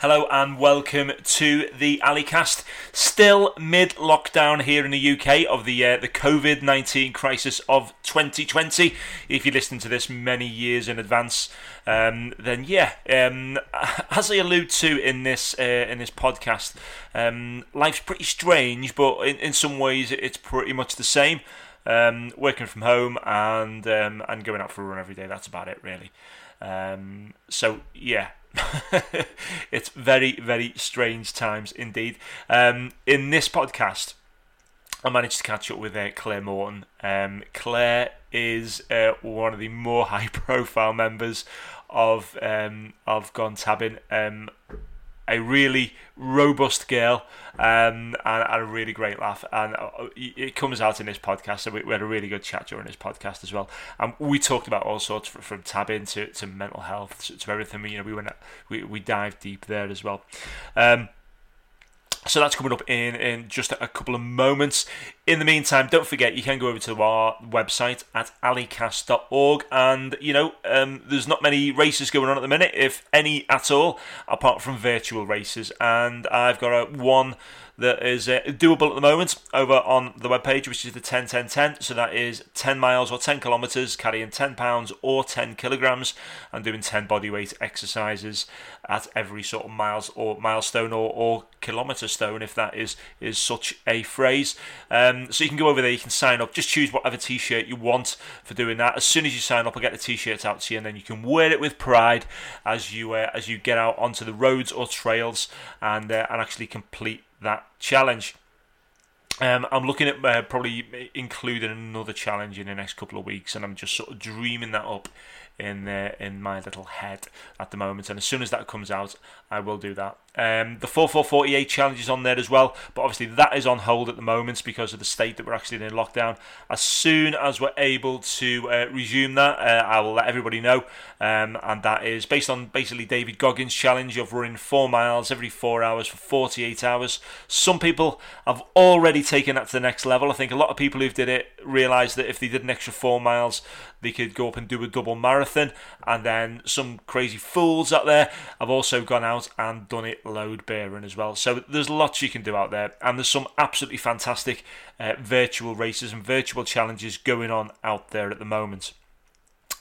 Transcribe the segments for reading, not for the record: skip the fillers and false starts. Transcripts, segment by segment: Hello and welcome to the AliCast. Still mid-lockdown here in the UK of the COVID-19 crisis of 2020. If you listen to this many years in advance, then yeah, as I allude to in this podcast, life's pretty strange, but in some ways it's pretty much the same. Working from home and going out for a run every day. That's about it, really. So yeah. It's very, very strange times indeed. In this podcast, I managed to catch up with Claire Moreton. Claire is one of the more high-profile members of Gone Tabbing. A really robust girl and a really great laugh, and it comes out in this podcast. So we had a really good chat during this podcast as well, and we talked about all sorts, from tabbing to mental health to everything. We dived deep there as well. So that's coming up in just a couple of moments. In the meantime, don't forget, you can go over to our website at alicast.org, and, there's not many races going on at the minute, if any at all, apart from virtual races, and I've got one that is doable at the moment over on the webpage, which is the 10-10-10, so that is 10 miles or 10 kilometres, carrying 10 pounds or 10 kilograms, and doing 10 bodyweight exercises at every sort of milestone or kilometre stone, if that is such a phrase. So you can go over there, you can sign up, just choose whatever t-shirt you want for doing that. As soon as you sign up, I'll get the t-shirts out to you, and then you can wear it with pride as you get out onto the roads or trails and actually complete that challenge. I'm looking at probably including another challenge in the next couple of weeks, and I'm just sort of dreaming that up in my little head at the moment, and as soon as that comes out, I will do that. The 4-4-48 challenge is on there as well, but obviously that is on hold at the moment because of the state that we're actually in lockdown. As soon as we're able to resume that, I will let everybody know, and that is based on basically David Goggins' challenge of running 4 miles every 4 hours for 48 hours. Some people have already taken that to the next level. I think a lot of people who've did it realised that if they did an extra 4 miles, they could go up and do a double marathon, and then some crazy fools out there have also gone out and done it load bearing as well. So there's lots you can do out there, and there's some absolutely fantastic virtual races and virtual challenges going on out there at the moment.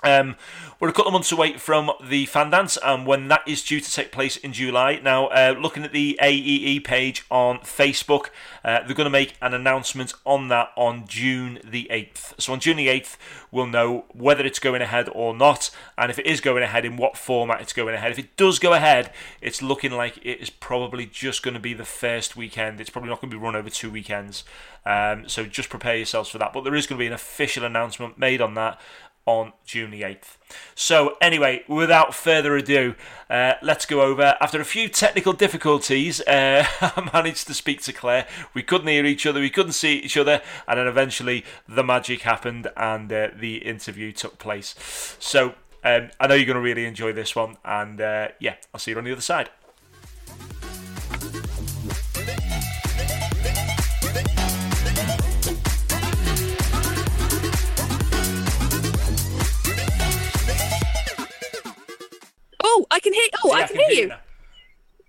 We're a couple of months away from the Fan Dance, and when that is due to take place in July. Now, looking at the AEE page on Facebook, they're going to make an announcement on that on June the 8th. So on June the 8th, we'll know whether it's going ahead or not, and if it is going ahead, in what format it's going ahead. If it does go ahead, it's looking like it is probably just going to be the first weekend. It's probably not going to be run over 2 weekends. So just prepare yourselves for that. But there is going to be an official announcement made on that on June the 8th. So anyway, without further ado, let's go over. After a few technical difficulties, I managed to speak to Claire. We couldn't hear each other, we couldn't see each other, and then eventually the magic happened and the interview took place. So I know you're going to really enjoy this one, and yeah, I'll see you on the other side. I can hear. Oh, yeah, I can hear you. Now.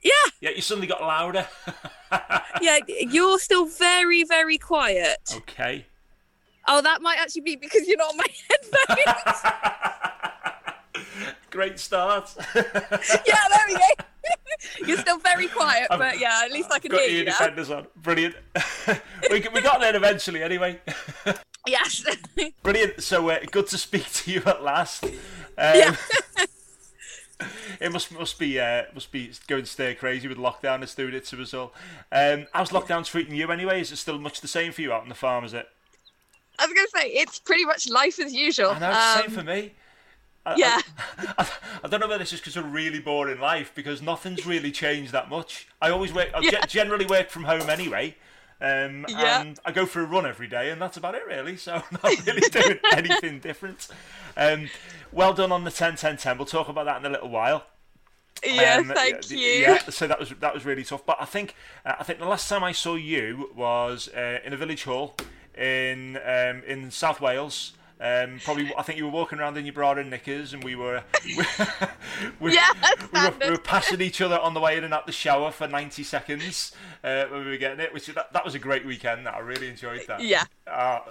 Yeah. Yeah, you suddenly got louder. Yeah, you're still very, very quiet. Okay. Oh, that might actually be because you're not on my headphones. Great start. Yeah, there we go. You're still very quiet, but yeah, at least I can hear you. Got your defenders on. Brilliant. we got there eventually, anyway. Yes. Brilliant. So good to speak to you at last. Yeah. It must be going stir crazy with lockdown. That's doing it to us all. How's lockdown treating you anyway? Is it still much the same for you out on the farm, is it? I was going to say, it's pretty much life as usual. I know, it's the same for me. I don't know whether this is because of a really boring life, because nothing's really changed that much. I always work. I generally work from home anyway, and I go for a run every day, and that's about it really. So I'm not really doing anything different. Well done on the 10-10-10. We'll talk about that in a little while. Thank you. Yeah, so that was really tough. But I think the last time I saw you was in a village hall in South Wales. Probably, I think you were walking around in your bra and knickers, and we were passing each other on the way in and out the shower for 90 seconds when we were getting it, which that was a great weekend. I really enjoyed that. Yeah.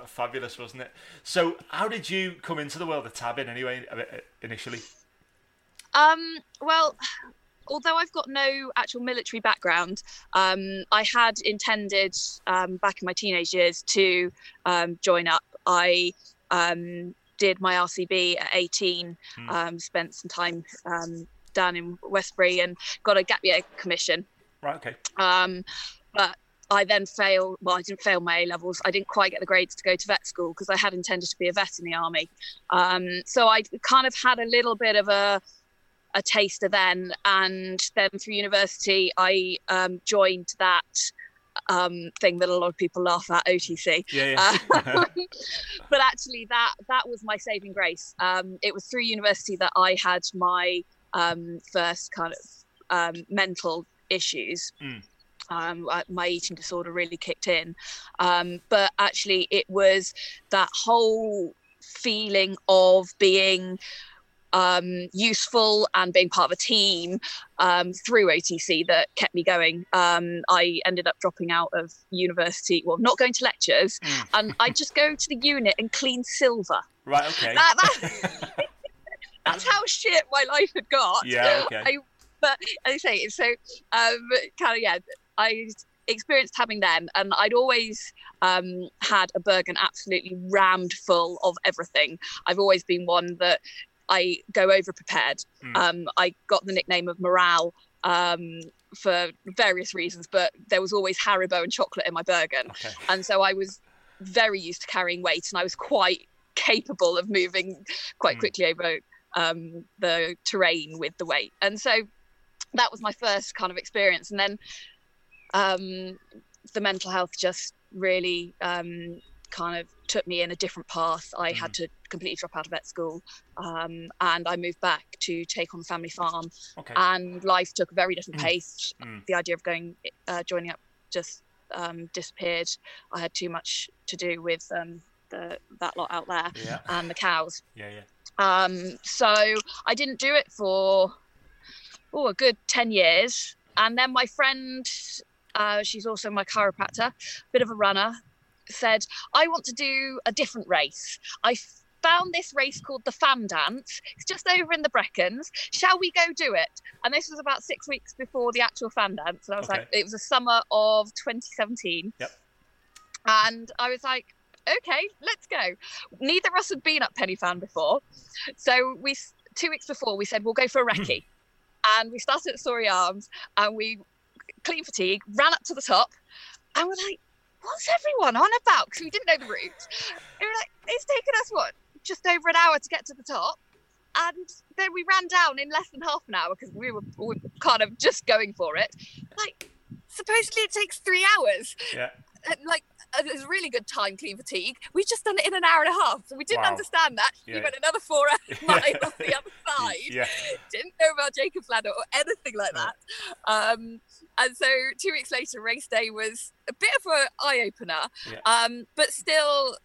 Fabulous, wasn't it? So how did you come into the world of tabbing anyway, initially? Well, although I've got no actual military background, I had intended back in my teenage years to join up. I did my RCB at 18, spent some time down in Westbury and got a gap year commission. Right, okay. But I then failed. Well, I didn't fail my A levels. I didn't quite get the grades to go to vet school because I had intended to be a vet in the army. So I kind of had a little bit of a taster then, and then through university I joined that thing that a lot of people laugh at, OTC. But actually that was my saving grace. It was through university that I had my first kind of mental issues. My eating disorder really kicked in, but actually it was that whole feeling of being useful and being part of a team through OTC that kept me going. I ended up dropping out of university, well, not going to lectures, and I just go to the unit and clean silver. Right, okay. That's how shit my life had got. Yeah, okay. But as I say, so I experienced tabbing then, and I'd always had a Bergen absolutely rammed full of everything. I've always been one that I go over prepared. I got the nickname of Morale for various reasons, but there was always Haribo and chocolate in my Bergen. Okay. And so I was very used to carrying weight, and I was quite capable of moving quite quickly over the terrain with the weight. And so that was my first kind of experience. And then the mental health just really kind of took me in a different path. I had to completely drop out of vet school, and I moved back to take on the family farm. Okay. And life took a very different pace. The idea of going joining up just disappeared. I had too much to do with that lot out there and the cows. So I didn't do it for a good 10 years, and then my friend, she's also my chiropractor, bit of a runner, said, I want to do a different race. I found this race called the Fan Dance. It's just over in the Brecons. Shall we go do it? And this was about 6 weeks before the actual Fan Dance. And I was like, it was the summer of 2017. Yep. And I was like, okay, let's go. Neither of us had been up Pen y Fan before. So 2 weeks before, we said, we'll go for a recce. And we started at Storey Arms, and we, clean fatigue, ran up to the top, and we're like, what's everyone on about? Because we didn't know the route. It was like, it's taken us, just over an hour to get to the top. And then we ran down in less than half an hour because we were kind of just going for it. Like, supposedly it takes 3 hours. Yeah. Like, it was really good time, clean fatigue. We've just done it in an hour and a half. So we didn't understand that. Yeah. We went another 4 hours off the other side. Yeah. Didn't know about Jacob's Ladder or anything like that. And so 2 weeks later, race day was a bit of an eye-opener. Yeah. But still,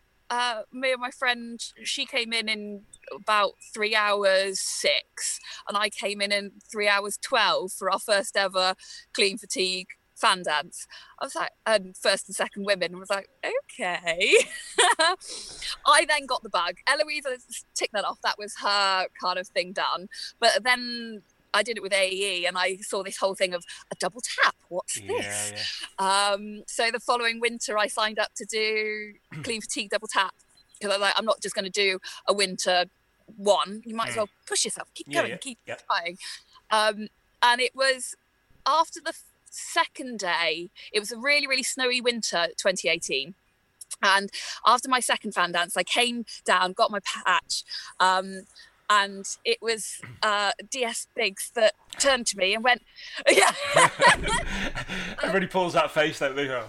me and my friend, she came in about 3 hours 6. And I came in 3 hours 12 for our first ever clean fatigue Fan Dance. I was like, and first and second women, and was like, okay. I then got the bug. Eloise ticked that off. That was her kind of thing done. But then I did it with AE, and I saw this whole thing of a double tap. What's this? Yeah. So the following winter, I signed up to do clean fatigue double tap, because I was like, I'm not just going to do a winter one. You might as well push yourself. Keep going. Keep trying. And it was after the second day, it was a really, really snowy winter 2018, and after my second Fan Dance, I came down, got my patch, And it was DS Biggs that turned to me and went, yeah. Everybody pulls that face, don't they? Yeah.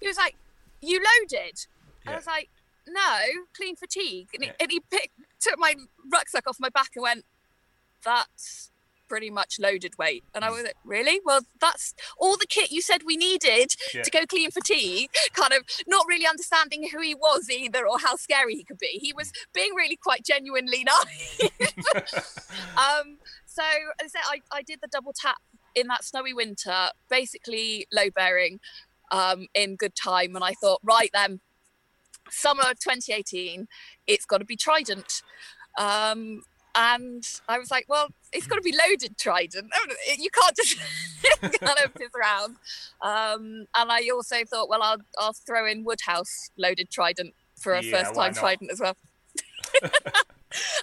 He was like, you loaded? Yeah. I was like, no, clean fatigue. And, yeah. he took my rucksack off my back and went, that's pretty much loaded weight. And I was like, really? Well, that's all the kit you said we needed to go clean fatigue. Kind of not really understanding who he was either or how scary he could be. He was being really quite genuinely nice. So as I said, I did the double tap in that snowy winter, basically load bearing in good time. And I thought, right then, summer 2018, it's got to be Trident. And I was like, well, it's got to be loaded Trident. You can't just kind of piss around. And I also thought, well, I'll throw in Woodhouse loaded Trident for a first-time Trident as well.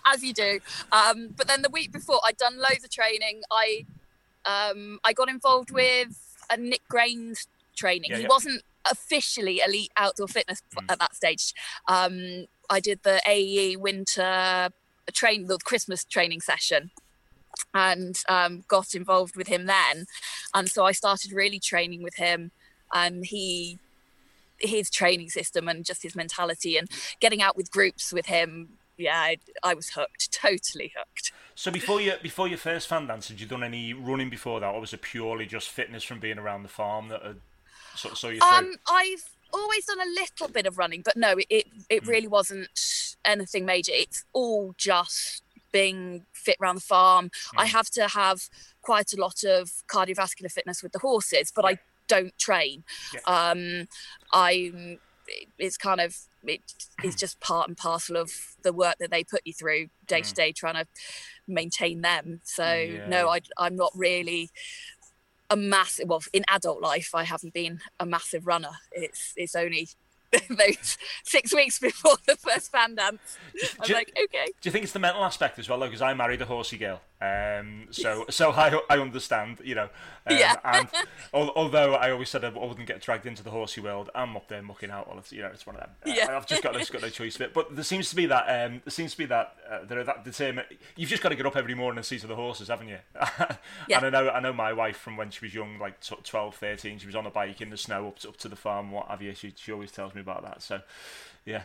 As you do. But then the week before, I'd done loads of training. I got involved with a Nick Grains training. Yeah, he wasn't officially Elite Outdoor Fitness at that stage. I did the AE winter the Christmas training session, and got involved with him then, and so I started really training with him, and his training system and just his mentality and getting out with groups with him. I was hooked, totally hooked. So before your first Fan Dance, had you done any running before that, or was it purely just fitness from being around the farm that had sort of saw you through? I've always done a little bit of running, but no, it really wasn't anything major. It's all just being fit around the farm. I have to have quite a lot of cardiovascular fitness with the horses, but I don't train. It's just part and parcel of the work that they put you through day to day, trying to maintain them. So no, I'm not really a massive, well, in adult life, I haven't been a massive runner. It's only those 6 weeks before the first Fan Dance. Okay. Do you think it's the mental aspect as well, though? Because I married a horsey girl, so I understand, you know. And although I always said I wouldn't get dragged into the horsey world, I'm up there mucking out. It's one of them. I've just got no choice of it. But there seems to be that. There are that determined. You've just got to get up every morning and see to the horses, haven't you? And I know my wife from when she was young, like 12, 13, she was on a bike in the snow up to the farm, what have you. She always tells me about that. So, yeah.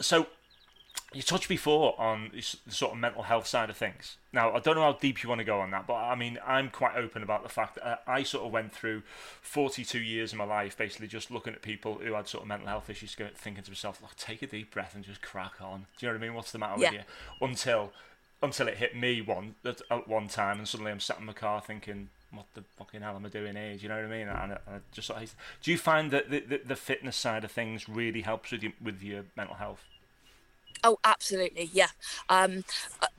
So you touched before on the sort of mental health side of things. Now, I don't know how deep you want to go on that, but I mean, I'm quite open about the fact that I sort of went through 42 years of my life basically just looking at people who had sort of mental health issues, thinking to myself, like, take a deep breath and just crack on. Do you know what I mean? What's the matter with you? Until it hit me at one time, and suddenly I'm sat in my car thinking, what the fucking hell am I doing here? Do you know what I mean? And I just sort of, do you find that the fitness side of things really helps with your mental health? Oh, absolutely, yeah.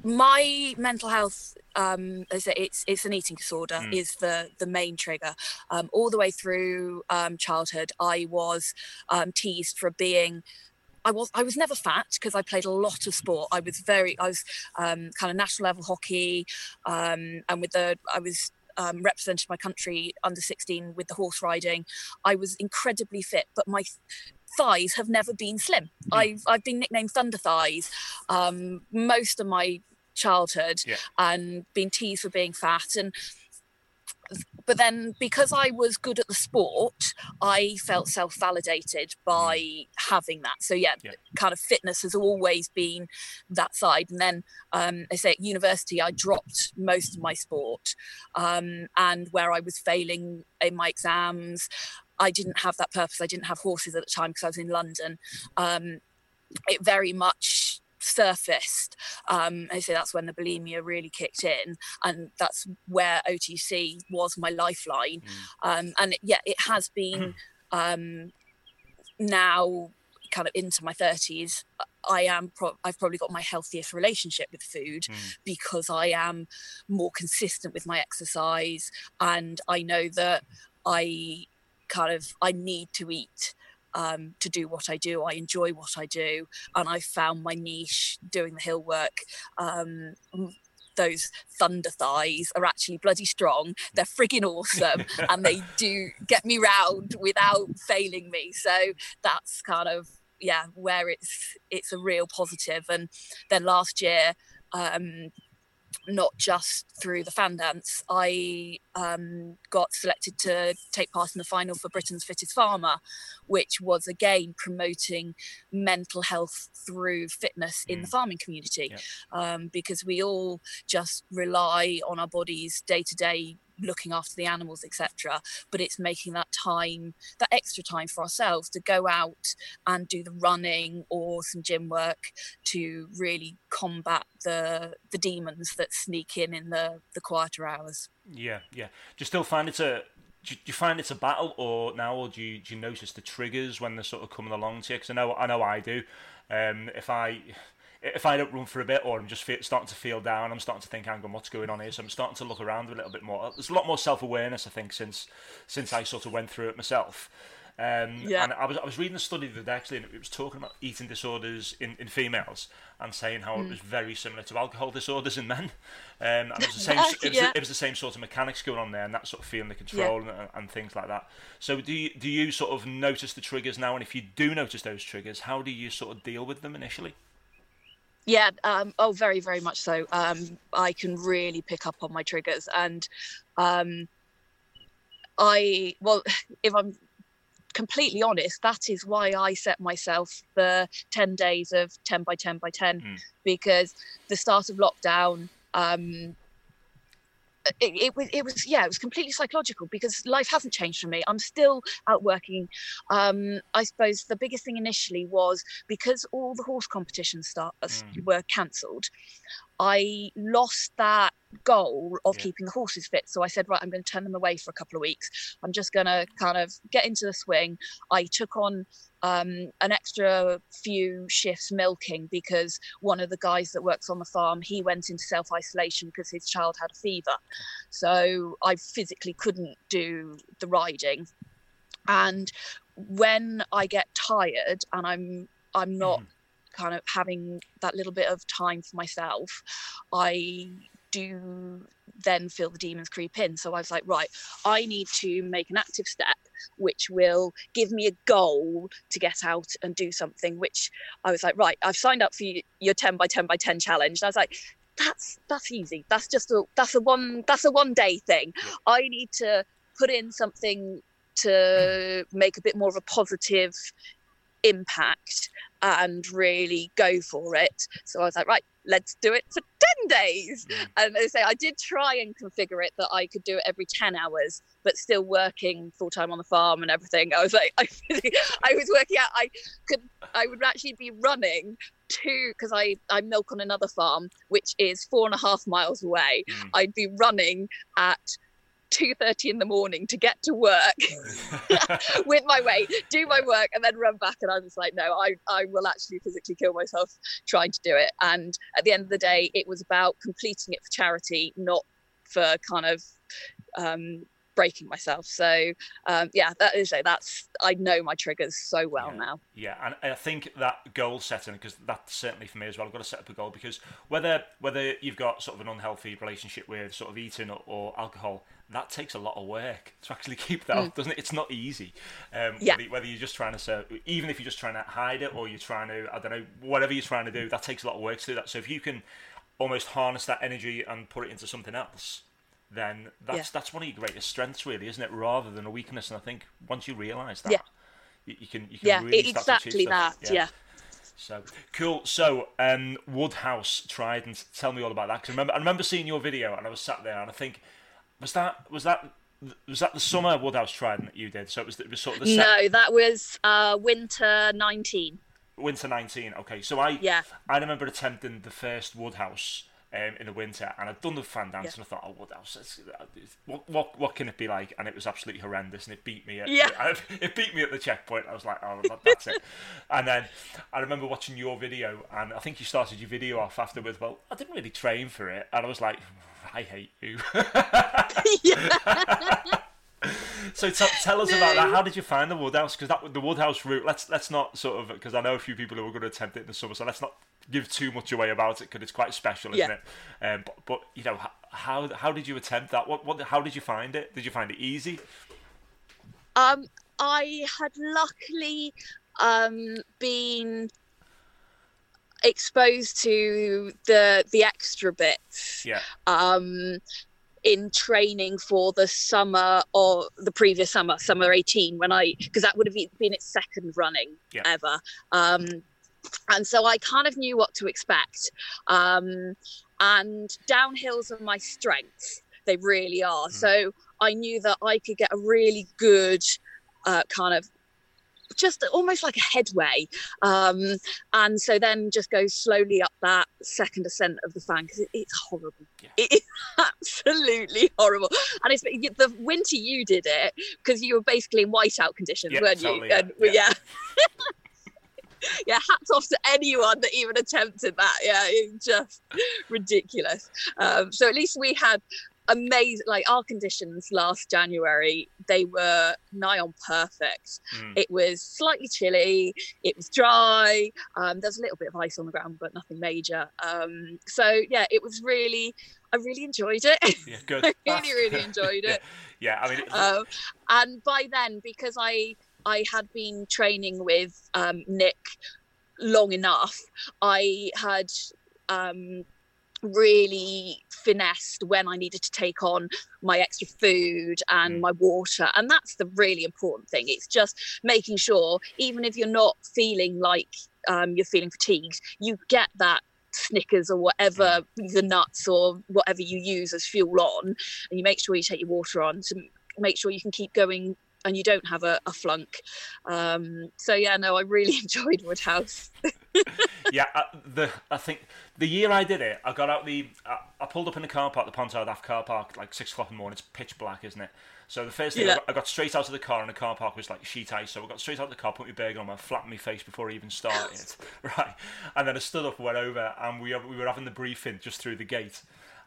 My mental health, as I say, it's an eating disorder is the main trigger. All the way through childhood, I was teased for being. I was never fat because I played a lot of sport. I was kind of national level hockey, and represented my country under 16 with the horse riding. I was incredibly fit, but my thighs have never been slim. I've been nicknamed Thunder Thighs most of my childhood, and been teased for being fat. But then, because I was good at the sport, I felt self-validated by having that. So kind of fitness has always been that side. And then, I say at university, I dropped most of my sport, and where I was failing in my exams, I didn't have that purpose. I didn't have horses at the time because I was in London. It very much surfaced. I say that's when the bulimia really kicked in, and that's where OTC was my lifeline. It has been now kind of into my 30s. I've probably got my healthiest relationship with food because I am more consistent with my exercise, and I know that I need to eat to do what I do. I enjoy what I do, and I found my niche doing the hill work. Those Thunder Thighs are actually bloody strong. They're frigging awesome, and they do get me round without failing me. So that's kind of yeah, where it's a real positive. And then last year, not just through the Fan Dance, I got selected to take part in the final for Britain's Fittest Farmer, which was again promoting mental health through fitness in the farming community, because we all just rely on our bodies day to day, looking after the animals, etc. But it's making that time, that extra time for ourselves to go out and do the running or some gym work to really combat the demons that sneak in the quieter hours. Yeah. Do you still find it's a battle or now, or do you notice the triggers when they're sort of coming along to you? Because I know I do. If I don't run for a bit, or I'm just starting to feel down, I'm starting to think, hang on, what's going on here? So I'm starting to look around a little bit more. There's a lot more self-awareness, I think, since I sort of went through it myself. And I was reading a study the other day, actually, and it was talking about eating disorders in females and saying how it was very similar to alcohol disorders in men. And it was the same, it was the same sort of mechanics going on there, and that sort of feeling the control and things like that. So do you sort of notice the triggers now? And if you do notice those triggers, how do you sort of deal with them initially? Yeah. Very, very much so. I can really pick up on my triggers, and if I'm completely honest, that is why I set myself the 10 days of 10 by 10 by 10, because the start of lockdown, it was completely psychological, because life hasn't changed for me. I'm still out working. I suppose the biggest thing initially was because all the horse competitions were cancelled, I lost that goal of keeping the horses fit. So I said, right, I'm going to turn them away for a couple of weeks. I'm just going to kind of get into the swing. I took on an extra few shifts milking, because one of the guys that works on the farm, he went into self-isolation because his child had a fever. So I physically couldn't do the riding. And when I get tired and I'm not kind of having that little bit of time for myself, I do then feel the demons creep in. So I was like, right, I need to make an active step which will give me a goal to get out and do something, which I was like, right, I've signed up for your 10 by 10 by 10 challenge. And I was like, that's easy. That's a 1 day thing. I need to put in something to make a bit more of a positive impact and really go for it. So I was like, right, let's do it for 10 days. And as I say, I did try and configure it that I could do it every 10 hours, but still working full time on the farm and everything. I was like, I was working out. I would actually be running two, because I milk on another farm, which is 4.5 miles away. I'd be running at 2:30 in the morning to get to work with my weight, do my work, and then run back. And I was like, no, I will actually physically kill myself trying to do it. And at the end of the day, it was about completing it for charity, not for kind of breaking myself. So I know my triggers so well now. Yeah, and I think that goal setting, because that's certainly for me as well, I've got to set up a goal, because whether you've got sort of an unhealthy relationship with sort of eating or alcohol, that takes a lot of work to actually keep that up, doesn't it? It's not easy. Whether you're just trying to, even if you're just trying to hide it, or you're trying to, I don't know, whatever you're trying to do, that takes a lot of work to do that. So if you can almost harness that energy and put it into something else, then that's one of your greatest strengths, really, isn't it? Rather than a weakness. And I think once you realise that, you can really start to achieve stuff. Yeah, exactly that. Yeah. So cool. So Woodhouse, Trident. Tell me all about that. Because I remember seeing your video, and I was sat there, and I think. Was that the summer Woodhouse Trident that you did? So it was sort of the No, that was winter 19. Winter 19. Okay, so I remember attempting the first Woodhouse in the winter, and I'd done the Fan Dance, and I thought, oh, Woodhouse, what can it be like? And it was absolutely horrendous, and it beat me. It beat me at the checkpoint. I was like, oh, that's it. And then I remember watching your video, and I think you started your video off afterwards. Well, I didn't really train for it, and I was like, I hate you. So tell us about that. How did you find the Woodhouse? Because the Woodhouse route, let's not sort of, because I know a few people who were going to attempt it in the summer, so let's not give too much away about it, because it's quite special, isn't it? But you know, how did you attempt that? How did you find it? Did you find it easy? I had luckily been exposed to the extra bits. Yeah. In training for the summer or the previous summer 18, because that would have been its second running ever. And so I kind of knew what to expect. And downhills are my strengths. They really are. Mm. So I knew that I could get a really good kind of just almost like a headway. And so then just go slowly up that second ascent of the Fan, because it's horrible. Yeah. It is absolutely horrible. And it's the winter you did it, because you were basically in whiteout conditions, weren't you? Yeah. And, yeah, hats off to anyone that even attempted that. Yeah, it's just ridiculous. So at least we had amazing, like, our conditions last January, they were nigh on perfect. Mm. It was slightly chilly, it was dry, there's a little bit of ice on the ground, but nothing major. So yeah, it was really, I really enjoyed it. Yeah, good. I really enjoyed it. Yeah, I mean, and by then, because I had been training with Nick long enough, I had really finessed when I needed to take on my extra food and my water. And that's the really important thing. It's just making sure, even if you're not feeling like you're feeling fatigued, you get that Snickers or whatever, the nuts or whatever you use as fuel on, and you make sure you take your water on to make sure you can keep going and you don't have a flunk. So yeah, no, I really enjoyed Woodhouse. Yeah, I think the year I did it, I got out I pulled up in the car park, the Pontardawe car park, like 6 o'clock in the morning. It's pitch black, isn't it? So the first thing, I got straight out of the car, and the car park was like sheet ice. So I got straight out of the car, put my burger on, and flattened my face before I even started. Right, and then I stood up, went over, and we were having the briefing just through the gate,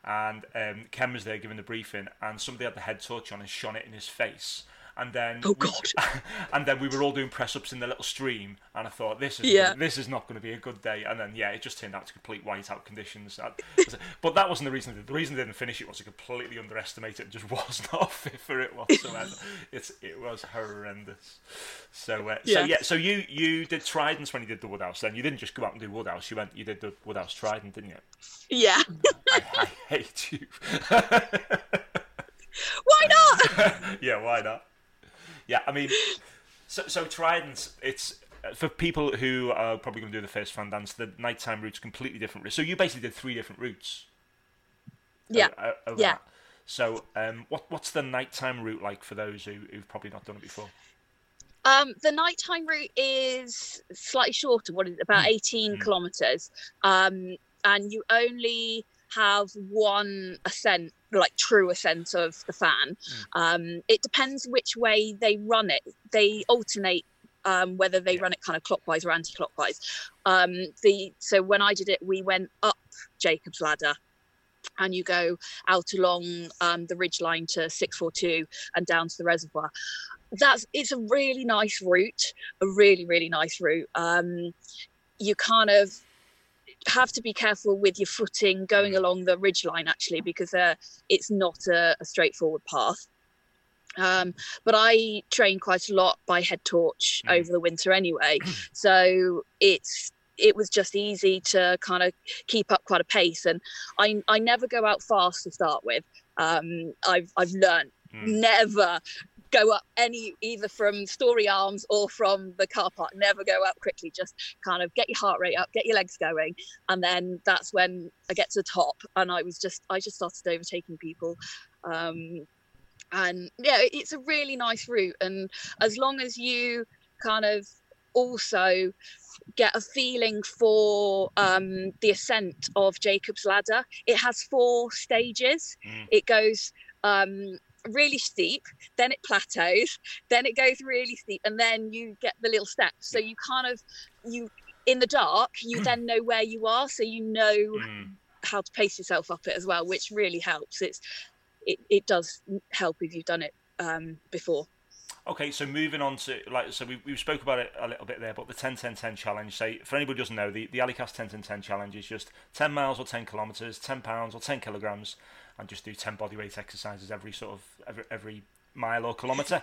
and Ken was there giving the briefing, and somebody had the head torch on and shone it in his face. And then, we were all doing press ups in the little stream, and I thought, this is not going to be a good day. And then, it just turned out to complete whiteout conditions. But that wasn't the reason. The reason I didn't finish it was I completely underestimated it and just was not fit for it whatsoever. It was horrendous. So you did Tridents when you did the Woodhouse. Then you didn't just go out and do Woodhouse. You did the Woodhouse Trident, didn't you? Yeah. I hate you. Why not? Yeah, why not? Yeah, I mean, so Trident, it's for people who are probably going to do the first Fan Dance, the nighttime route's completely different. So you basically did three different routes. Yeah. That. So what's the nighttime route like for those who've probably not done it before? The nighttime route is slightly shorter, about 18 kilometres. And you only have one ascent, like true ascent of the Fan. It depends which way they run it. They alternate whether they run it kind of clockwise or anti-clockwise. So when I did it, we went up Jacob's Ladder, and you go out along the ridgeline to 642 and down to the reservoir. It's a really nice route, a really, really nice route. You kind of have to be careful with your footing going along the ridgeline, actually, because it's not a straightforward path. But I train quite a lot by head torch over the winter anyway, so it was just easy to kind of keep up quite a pace. And I never go out fast to start with. I've learned never go up either from Storey Arms or from the car park. Never go up quickly. Just kind of get your heart rate up, get your legs going, and then that's when I get to the top. And I just started overtaking people, and yeah, it's a really nice route. And as long as you kind of also get a feeling for the ascent of Jacob's Ladder, it has 4 stages. It goes really steep, then it plateaus, then it goes really steep, and then you get the little steps. So you kind of, you in the dark, you then know where you are, so you know how to pace yourself up it as well, which really helps. It does help if you've done it before. Okay, so moving on to, like, so we spoke about it a little bit there, but the 10-10-10 challenge, say, for anybody who doesn't know, the AliCast 10-10-10 challenge is just 10 miles or 10 kilometres, 10 pounds or 10 kilograms, and just do 10 bodyweight exercises every mile or kilometre.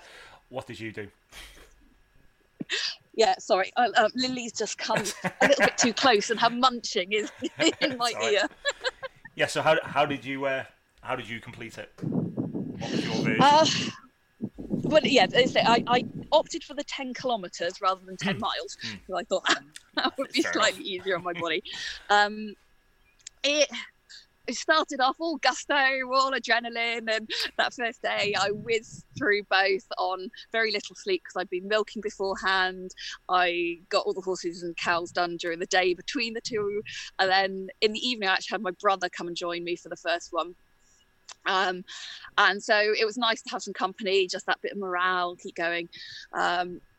What did you do? Yeah, sorry. Lily's just come a little bit too close, and her munching is in my ear. Yeah. So how did you complete it? What was your version? Well, yeah, I opted for the 10 kilometres rather than 10 miles because I thought that would be slightly easier on my body. It started off all gusto, all adrenaline, and that first day I whizzed through both on very little sleep because I'd been milking beforehand. I got all the horses and cows done during the day between the two, and then in the evening I actually had my brother come and join me for the first one. And so it was nice to have some company, just that bit of morale, keep going.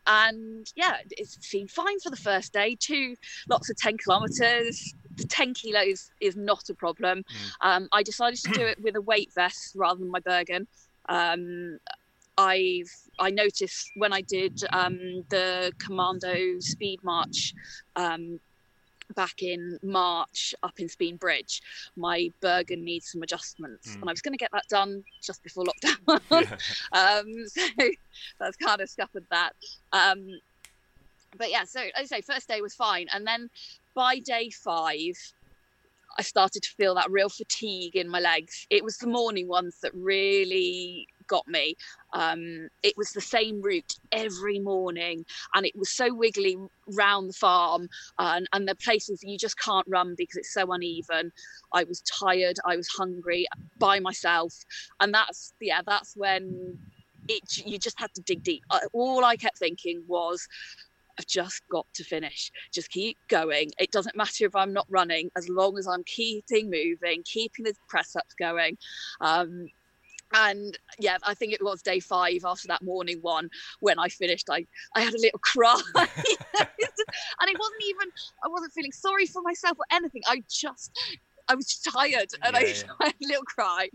And yeah, it seemed fine for the first day. Two lots of 10 kilometres. The 10 kilos is not a problem. I decided to do it with a weight vest rather than my Bergen. I noticed when I did the Commando Speed March back in March up in Spean Bridge, my Bergen needs some adjustments, and I was going to get that done just before lockdown. So that's kind of scuppered that. But yeah, so as I say, first day was fine, and then by day 5, I started to feel that real fatigue in my legs. It was the morning ones that really got me. It was the same route every morning, and it was so wiggly round the farm, and there are places you just can't run because it's so uneven. I was tired, I was hungry, by myself, and that's when you just had to dig deep. All I kept thinking was, I've just got to finish. Just keep going. It doesn't matter if I'm not running, as long as I'm keeping moving, keeping the press-ups going. And yeah, I think it was day 5 after that morning one when I finished, I had a little cry. And I wasn't feeling sorry for myself or anything. I was tired, and I had a little cry.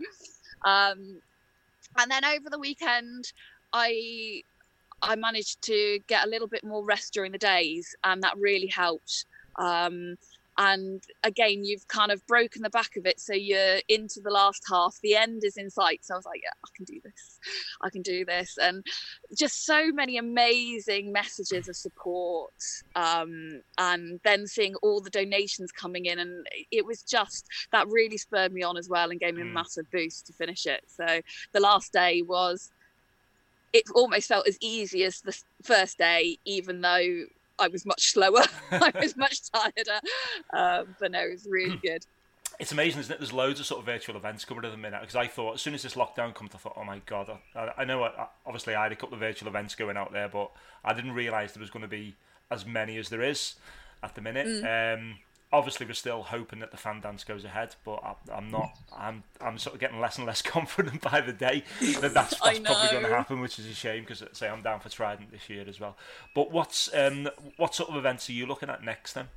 And then over the weekend, I managed to get a little bit more rest during the days, and that really helped. And again, you've kind of broken the back of it, so you're into the last half. The end is in sight, so I was like, yeah, I can do this. And just so many amazing messages of support, and then seeing all the donations coming in, and it was just, that really spurred me on as well and gave me a massive boost to finish it. So the last day was, it almost felt as easy as the first day, even though I was much slower. I was much tireder. But no, it was really good. It's amazing, isn't it? There's loads of sort of virtual events coming at the minute, because I thought as soon as this lockdown comes, I thought, oh my God, I know obviously I had a couple of virtual events going out there, but I didn't realise there was going to be as many as there is at the minute. Obviously, we're still hoping that the Fan Dance goes ahead, but I'm sort of getting less and less confident by the day that that's probably going to happen, which is a shame, because say I'm down for Trident this year as well. But what sort of events are you looking at next then?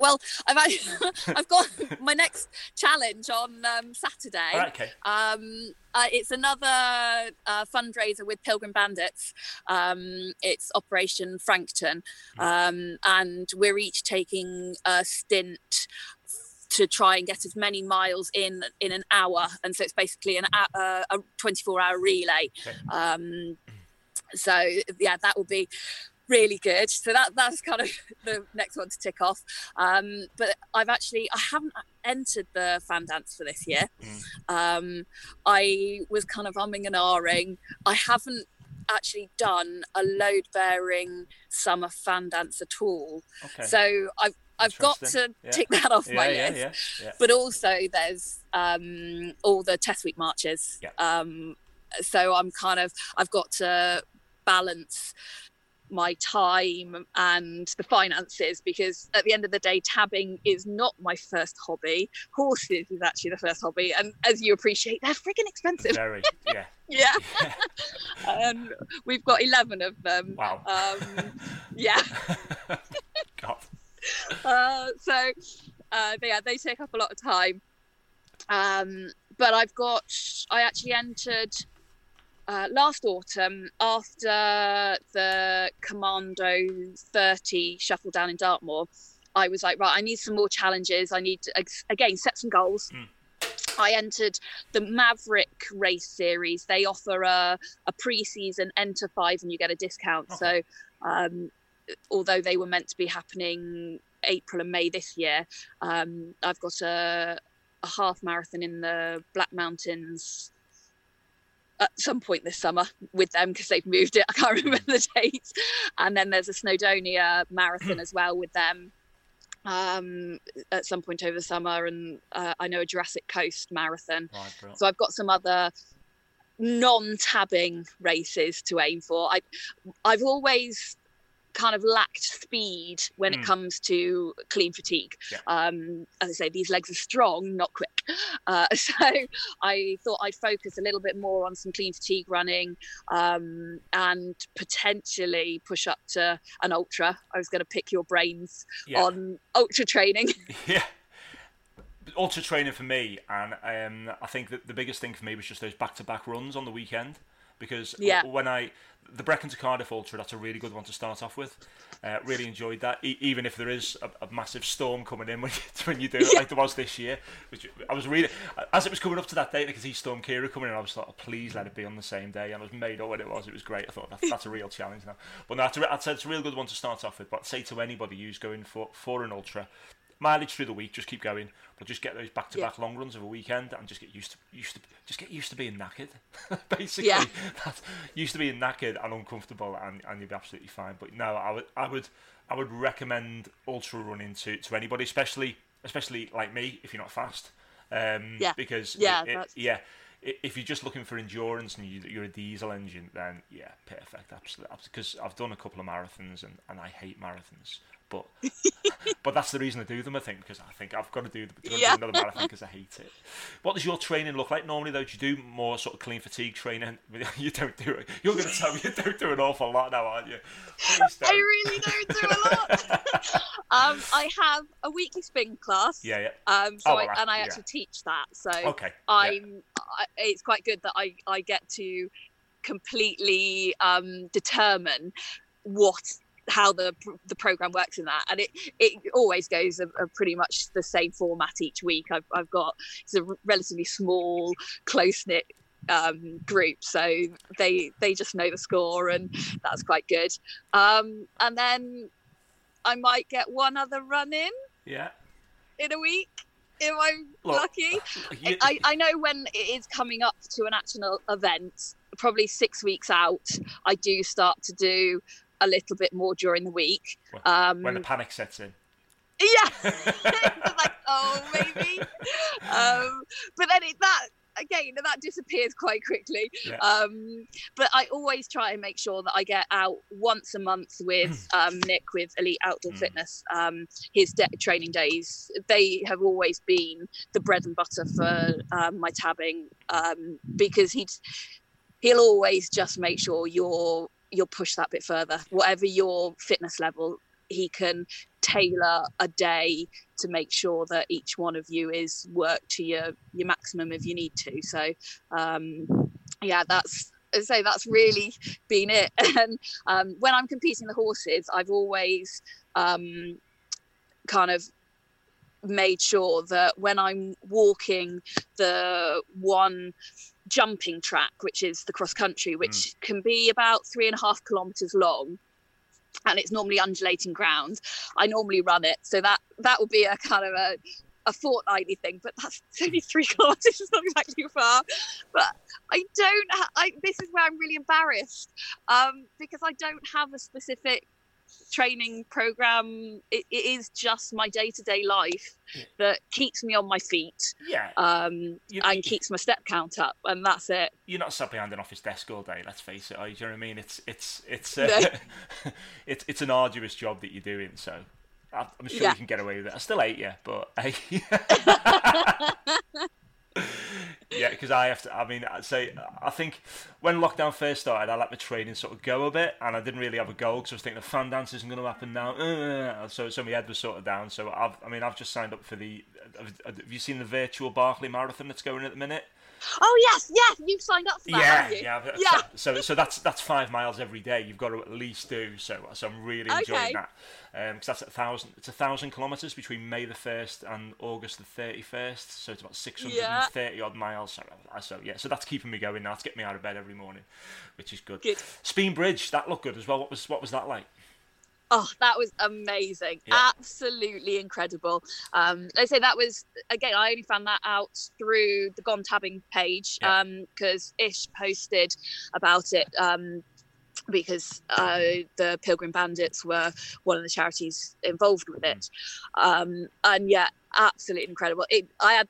Well, I've got my next challenge on Saturday. All right, okay. It's another fundraiser with Pilgrim Bandits. It's Operation Frankton, and we're each taking a stint to try and get as many miles in an hour, and so it's basically a 24-hour relay. Okay. So yeah, that will be really good. So that's kind of the next one to tick off. But I haven't entered the Fan Dance for this year. I was kind of umming and ahhing. I haven't actually done a load bearing summer Fan Dance at all. Okay. So I've got to tick that off my list. Yeah. But also there's all the test week marches. Yeah. So I've got to balance my time and the finances, because at the end of the day, tabbing is not my first hobby. Horses is actually the first hobby, and as you appreciate, they're freaking expensive. Very, yeah. We've got 11 of them. Wow. Yeah. God. They take up a lot of time. But I actually entered last autumn, after the Commando 30 shuffle down in Dartmoor. I was like, right, I need some more challenges. I need to, again, set some goals. I entered the Maverick race series. They offer a pre-season enter 5 and you get a discount. Okay. So although they were meant to be happening April and May this year. I've got a half marathon in the Black Mountains at some point this summer with them because they've moved it. I can't remember the dates. And then there's a Snowdonia marathon as well with them at some point over the summer. And I know a Jurassic Coast marathon. Right, so I've got some other non-tabbing races to aim for. I've always kind of lacked speed when it comes to clean fatigue. Yeah. As I say, these legs are strong, not quick. So I thought I'd focus a little bit more on some clean fatigue running and potentially push up to an ultra. I was going to pick your brains on ultra training. Yeah. Ultra training for me, and I think that the biggest thing for me was just those back-to-back runs on the weekend. Because the Brecon to Cardiff Ultra, that's a really good one to start off with. Really enjoyed that, even if there is a massive storm coming in when you do it, like there was this year. Which I was really, as it was coming up to that date, I could see Storm Kira coming in. I was like, oh, please let it be on the same day. And I was made up when it was. It was great. I thought that's a real challenge now. But no, I'd say it's a real good one to start off with. But I'd say to anybody who's going for an ultra, mileage through the week, just keep going, but just get those back-to-back long runs of a weekend, and just get used to being knackered. Basically, that's used to being knackered and uncomfortable, and you'll be absolutely fine. But no, I would recommend ultra running to anybody, especially like me, if you're not fast, because if you're just looking for endurance and you're a diesel engine, then perfect, absolutely. Because I've done a couple of marathons, and I hate marathons. But that's the reason I do them, I think, because I think I've got to do another marathon because I hate it. What does your training look like normally, though? Do you do more sort of clean fatigue training? You don't do it. You're going to tell me you don't do an awful lot now, aren't you? I really don't do a lot. I have a weekly spin class. Yeah, yeah. I actually teach that. So okay. It's quite good that I get to completely determine how the program works in that, and it always goes a pretty much the same format each week. I've got, it's a relatively small, close knit group, so they just know the score, and that's quite good. And then I might get one other run in a week if I'm lucky. I know when it is coming up to an actual event, probably 6 weeks out, I do start to do a little bit more during the week. When the panic sets in. Yeah. Like, maybe. But then that disappears quite quickly. Yeah. But I always try and make sure that I get out once a month with Nick, with Elite Outdoor Fitness. His training days, they have always been the bread and butter for my tabbing, because he'll always just make sure you'll push that bit further. Whatever your fitness level, he can tailor a day to make sure that each one of you is worked to your maximum if you need to. So that's really been it. And when I'm competing the horses, I've always kind of made sure that when I'm walking the one jumping track, which is the cross country, which can be about 3.5 kilometers long, and it's normally undulating ground, I normally run it, so that would be a kind of a fortnightly thing. But that's only 3 kilometers, it's not exactly far. But this is where I'm really embarrassed, because I don't have a specific training program. It is just my day-to-day life that keeps me on my feet, and keeps my step count up, and that's it. You're not sat behind an office desk all day, let's face it, are you? Do you know what I mean? It's it's an arduous job that you're doing, so I'm sure you can get away with it. I still hate you, but because I have to. I mean, I think when lockdown first started, I let my training sort of go a bit, and I didn't really have a goal because I was thinking the Fan Dance isn't going to happen now. So my head was sort of down. So I've just signed up for the. Have you seen the virtual Barkley Marathon that's going at the minute? Oh yes, you've signed up for that, haven't you? Yeah. So that's 5 miles every day. You've got to at least do so. So I'm really enjoying that because that's 1,000. It's 1,000 kilometres between May the 1st and August the 31st. So it's about 630 odd miles. So that's keeping me going now. It's getting me out of bed every morning, which is good. Spean Bridge, that looked good as well. What was that like? Oh, that was amazing. Yeah. Absolutely incredible. Like I say, that was, again, I only found that out through the Gone Tabbing page because Ish posted about it because the Pilgrim Bandits were one of the charities involved with it. And yeah, absolutely incredible. I had...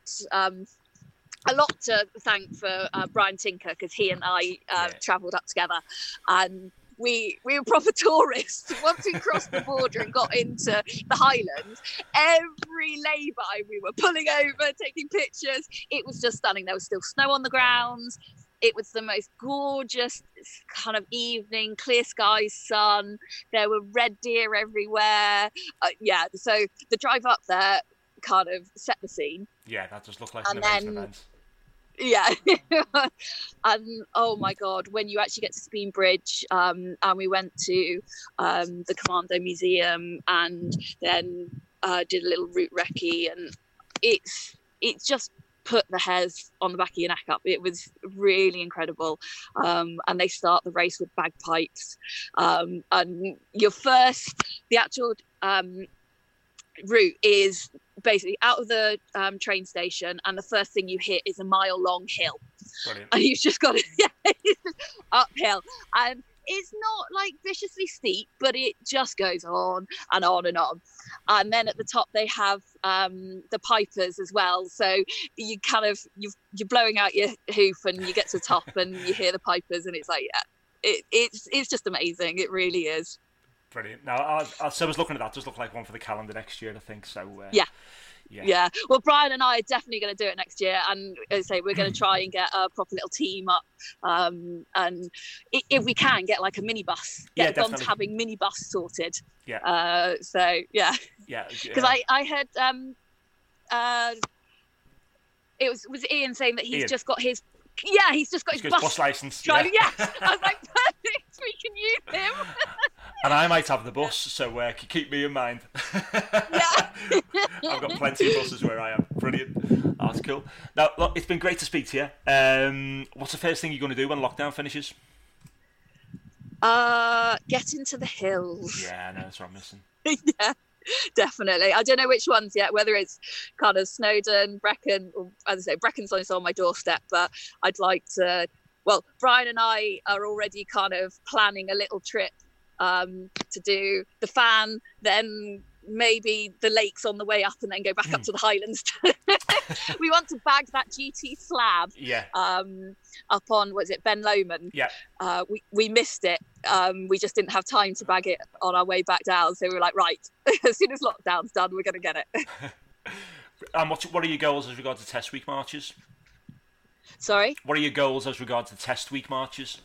a lot to thank for Brian Tinker because he and I travelled up together, and we were proper tourists. Once we crossed the border and got into the Highlands, every lay-by we were pulling over, taking pictures. It was just stunning. There was still snow on the ground. It was the most gorgeous kind of evening, clear sky, sun. There were red deer everywhere. So the drive up there kind of set the scene. Yeah, that just looked like an event. Yeah. And oh my God, when you actually get to Spean Bridge, and we went to the Commando Museum and then did a little route recce, and it's just put the hairs on the back of your neck up. It was really incredible. And they start the race with bagpipes. And the actual route is basically out of the train station, and the first thing you hit is a mile-long hill. Brilliant. And you've just got to uphill, and it's not like viciously steep, but it just goes on and on and on. And then at the top they have the pipers as well, so you kind of you're blowing out your hoof and you get to the top and you hear the pipers, and it's like it's just amazing. It really is. Brilliant. Now, I was looking at that. It does look like one for the calendar next year, I think. So yeah. Well, Brian and I are definitely going to do it next year, and as I say, we're going to try and get a proper little team up. And if we can get like a minibus, a Gone Tabbing minibus sorted. Yeah. Because I heard it was Ian saying that he's just got his bus license. Driving. Yeah. Yes. I was like, perfect. We can use him. And I might have the bus, so keep me in mind. I've got plenty of buses where I am. Brilliant. That's cool. Now, look, it's been great to speak to you. What's the first thing you're going to do when lockdown finishes? Get into the hills. Yeah, I know, that's what I'm missing. Yeah, definitely. I don't know which ones yet, whether it's kind of Snowdon, Brecon, or as I say, Breccon's on my doorstep, but I'd like to... Well, Brian and I are already kind of planning a little trip to do the Fan, then maybe the lakes on the way up, and then go back up to the Highlands. We want to bag that GT slab up on, was it Ben Lomond? Yeah. We missed it. We just didn't have time to bag it on our way back down. So we were like, right, as soon as lockdown's done, we're going to get it. And what are your goals as regards to test week marches? Sorry? What are your goals as regards to test week marches?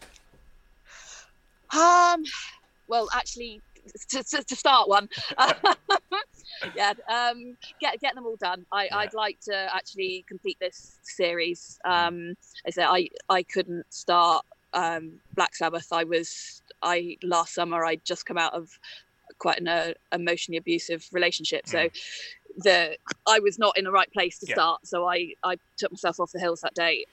Well, actually, to start one, get them all done. I'd like to actually complete this series. As I said, I couldn't start Black Sabbath. Last summer I'd just come out of quite an emotionally abusive relationship, so I was not in the right place to start. So I took myself off the hills that day.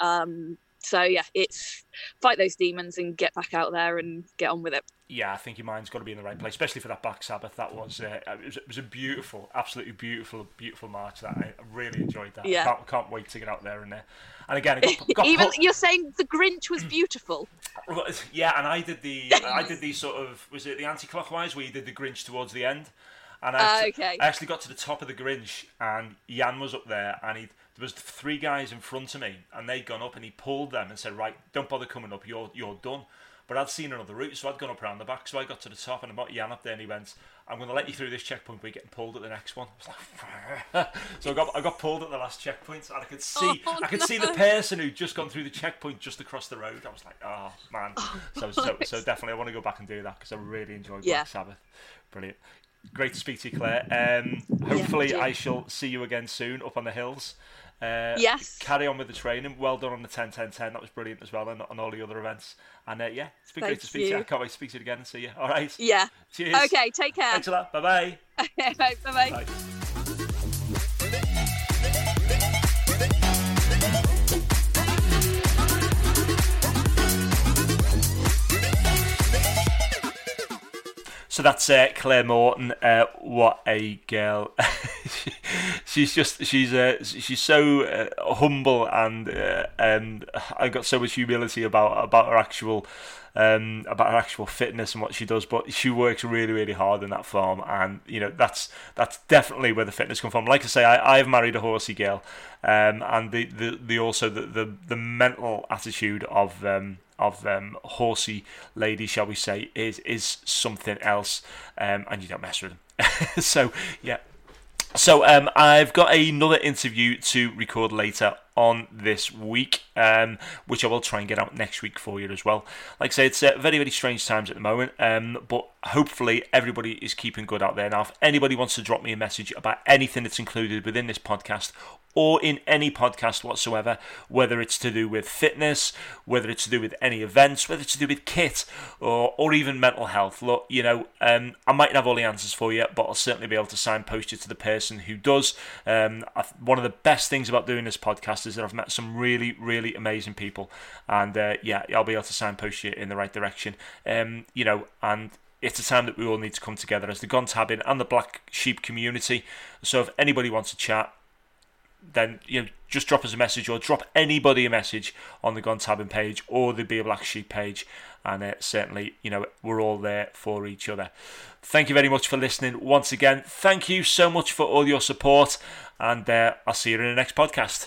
So yeah, it's fight those demons and get back out there and get on with it. Yeah, I think your mind's got to be in the right place, especially for that Black Sabbath. That was it was a beautiful, absolutely beautiful march. That I really enjoyed that. Yeah, I can't wait to get out there and there. And again, I got even you're saying the Grinch was beautiful. Yeah, and I did the sort of, was it the anti-clockwise where you did the Grinch towards the end? And I actually got to the top of the Grinch, and Jan was up there, and there was 3 guys in front of me, and they'd gone up, and he pulled them and said, right, don't bother coming up, you're done. But I'd seen another route, so I'd gone up around the back, so I got to the top, and I met Jan up there, and he went, I'm going to let you through this checkpoint, but you're getting pulled at the next one. I was like, so I got pulled at the last checkpoint, and I could see the person who'd just gone through the checkpoint just across the road. I was like, oh, man. So definitely I want to go back and do that, because I really enjoyed Black Sabbath. Brilliant. Great to speak to you, Claire. Hopefully I shall see you again soon up on the hills. Yes. Carry on with the training. Well done on the 10-10-10. That was brilliant as well, and on all the other events. And yeah, it's been great to speak to you. I can't wait to speak to you again and see you. All right. Yeah. Cheers. Okay, take care. Thanks a lot. Bye-bye. Okay, bye. Bye-bye. Bye. So that's Claire Moreton. What a girl! she's so humble, and I got so much humility about her actual fitness and what she does. But she works really, really hard in that farm, and you know that's definitely where the fitness comes from. Like I say, I've married a horsey girl, and the mental attitude of horsey lady, shall we say, is something else, and you don't mess with them. So yeah. So I've got another interview to record later on this week, which I will try and get out next week for you as well. Like I say, it's very, very strange times at the moment, but hopefully everybody is keeping good out there. Now, if anybody wants to drop me a message about anything that's included within this podcast or in any podcast whatsoever, whether it's to do with fitness, whether it's to do with any events, whether it's to do with kit or even mental health, look, you know, I mightn't have all the answers for you, but I'll certainly be able to signpost you to the person who does. One of the best things about doing this podcast is that I've met some really, really amazing people, and yeah, I'll be able to signpost you in the right direction, you know, and it's a time that we all need to come together as the Gone Tabbing and the Black Sheep community. So if anybody wants to chat, then you know, just drop us a message, or drop anybody a message on the Gone Tabbing page or the Be a Black Sheep page, and certainly, you know, we're all there for each other. Thank you very much for listening once again. Thank you so much for all your support, and I'll see you in the next podcast.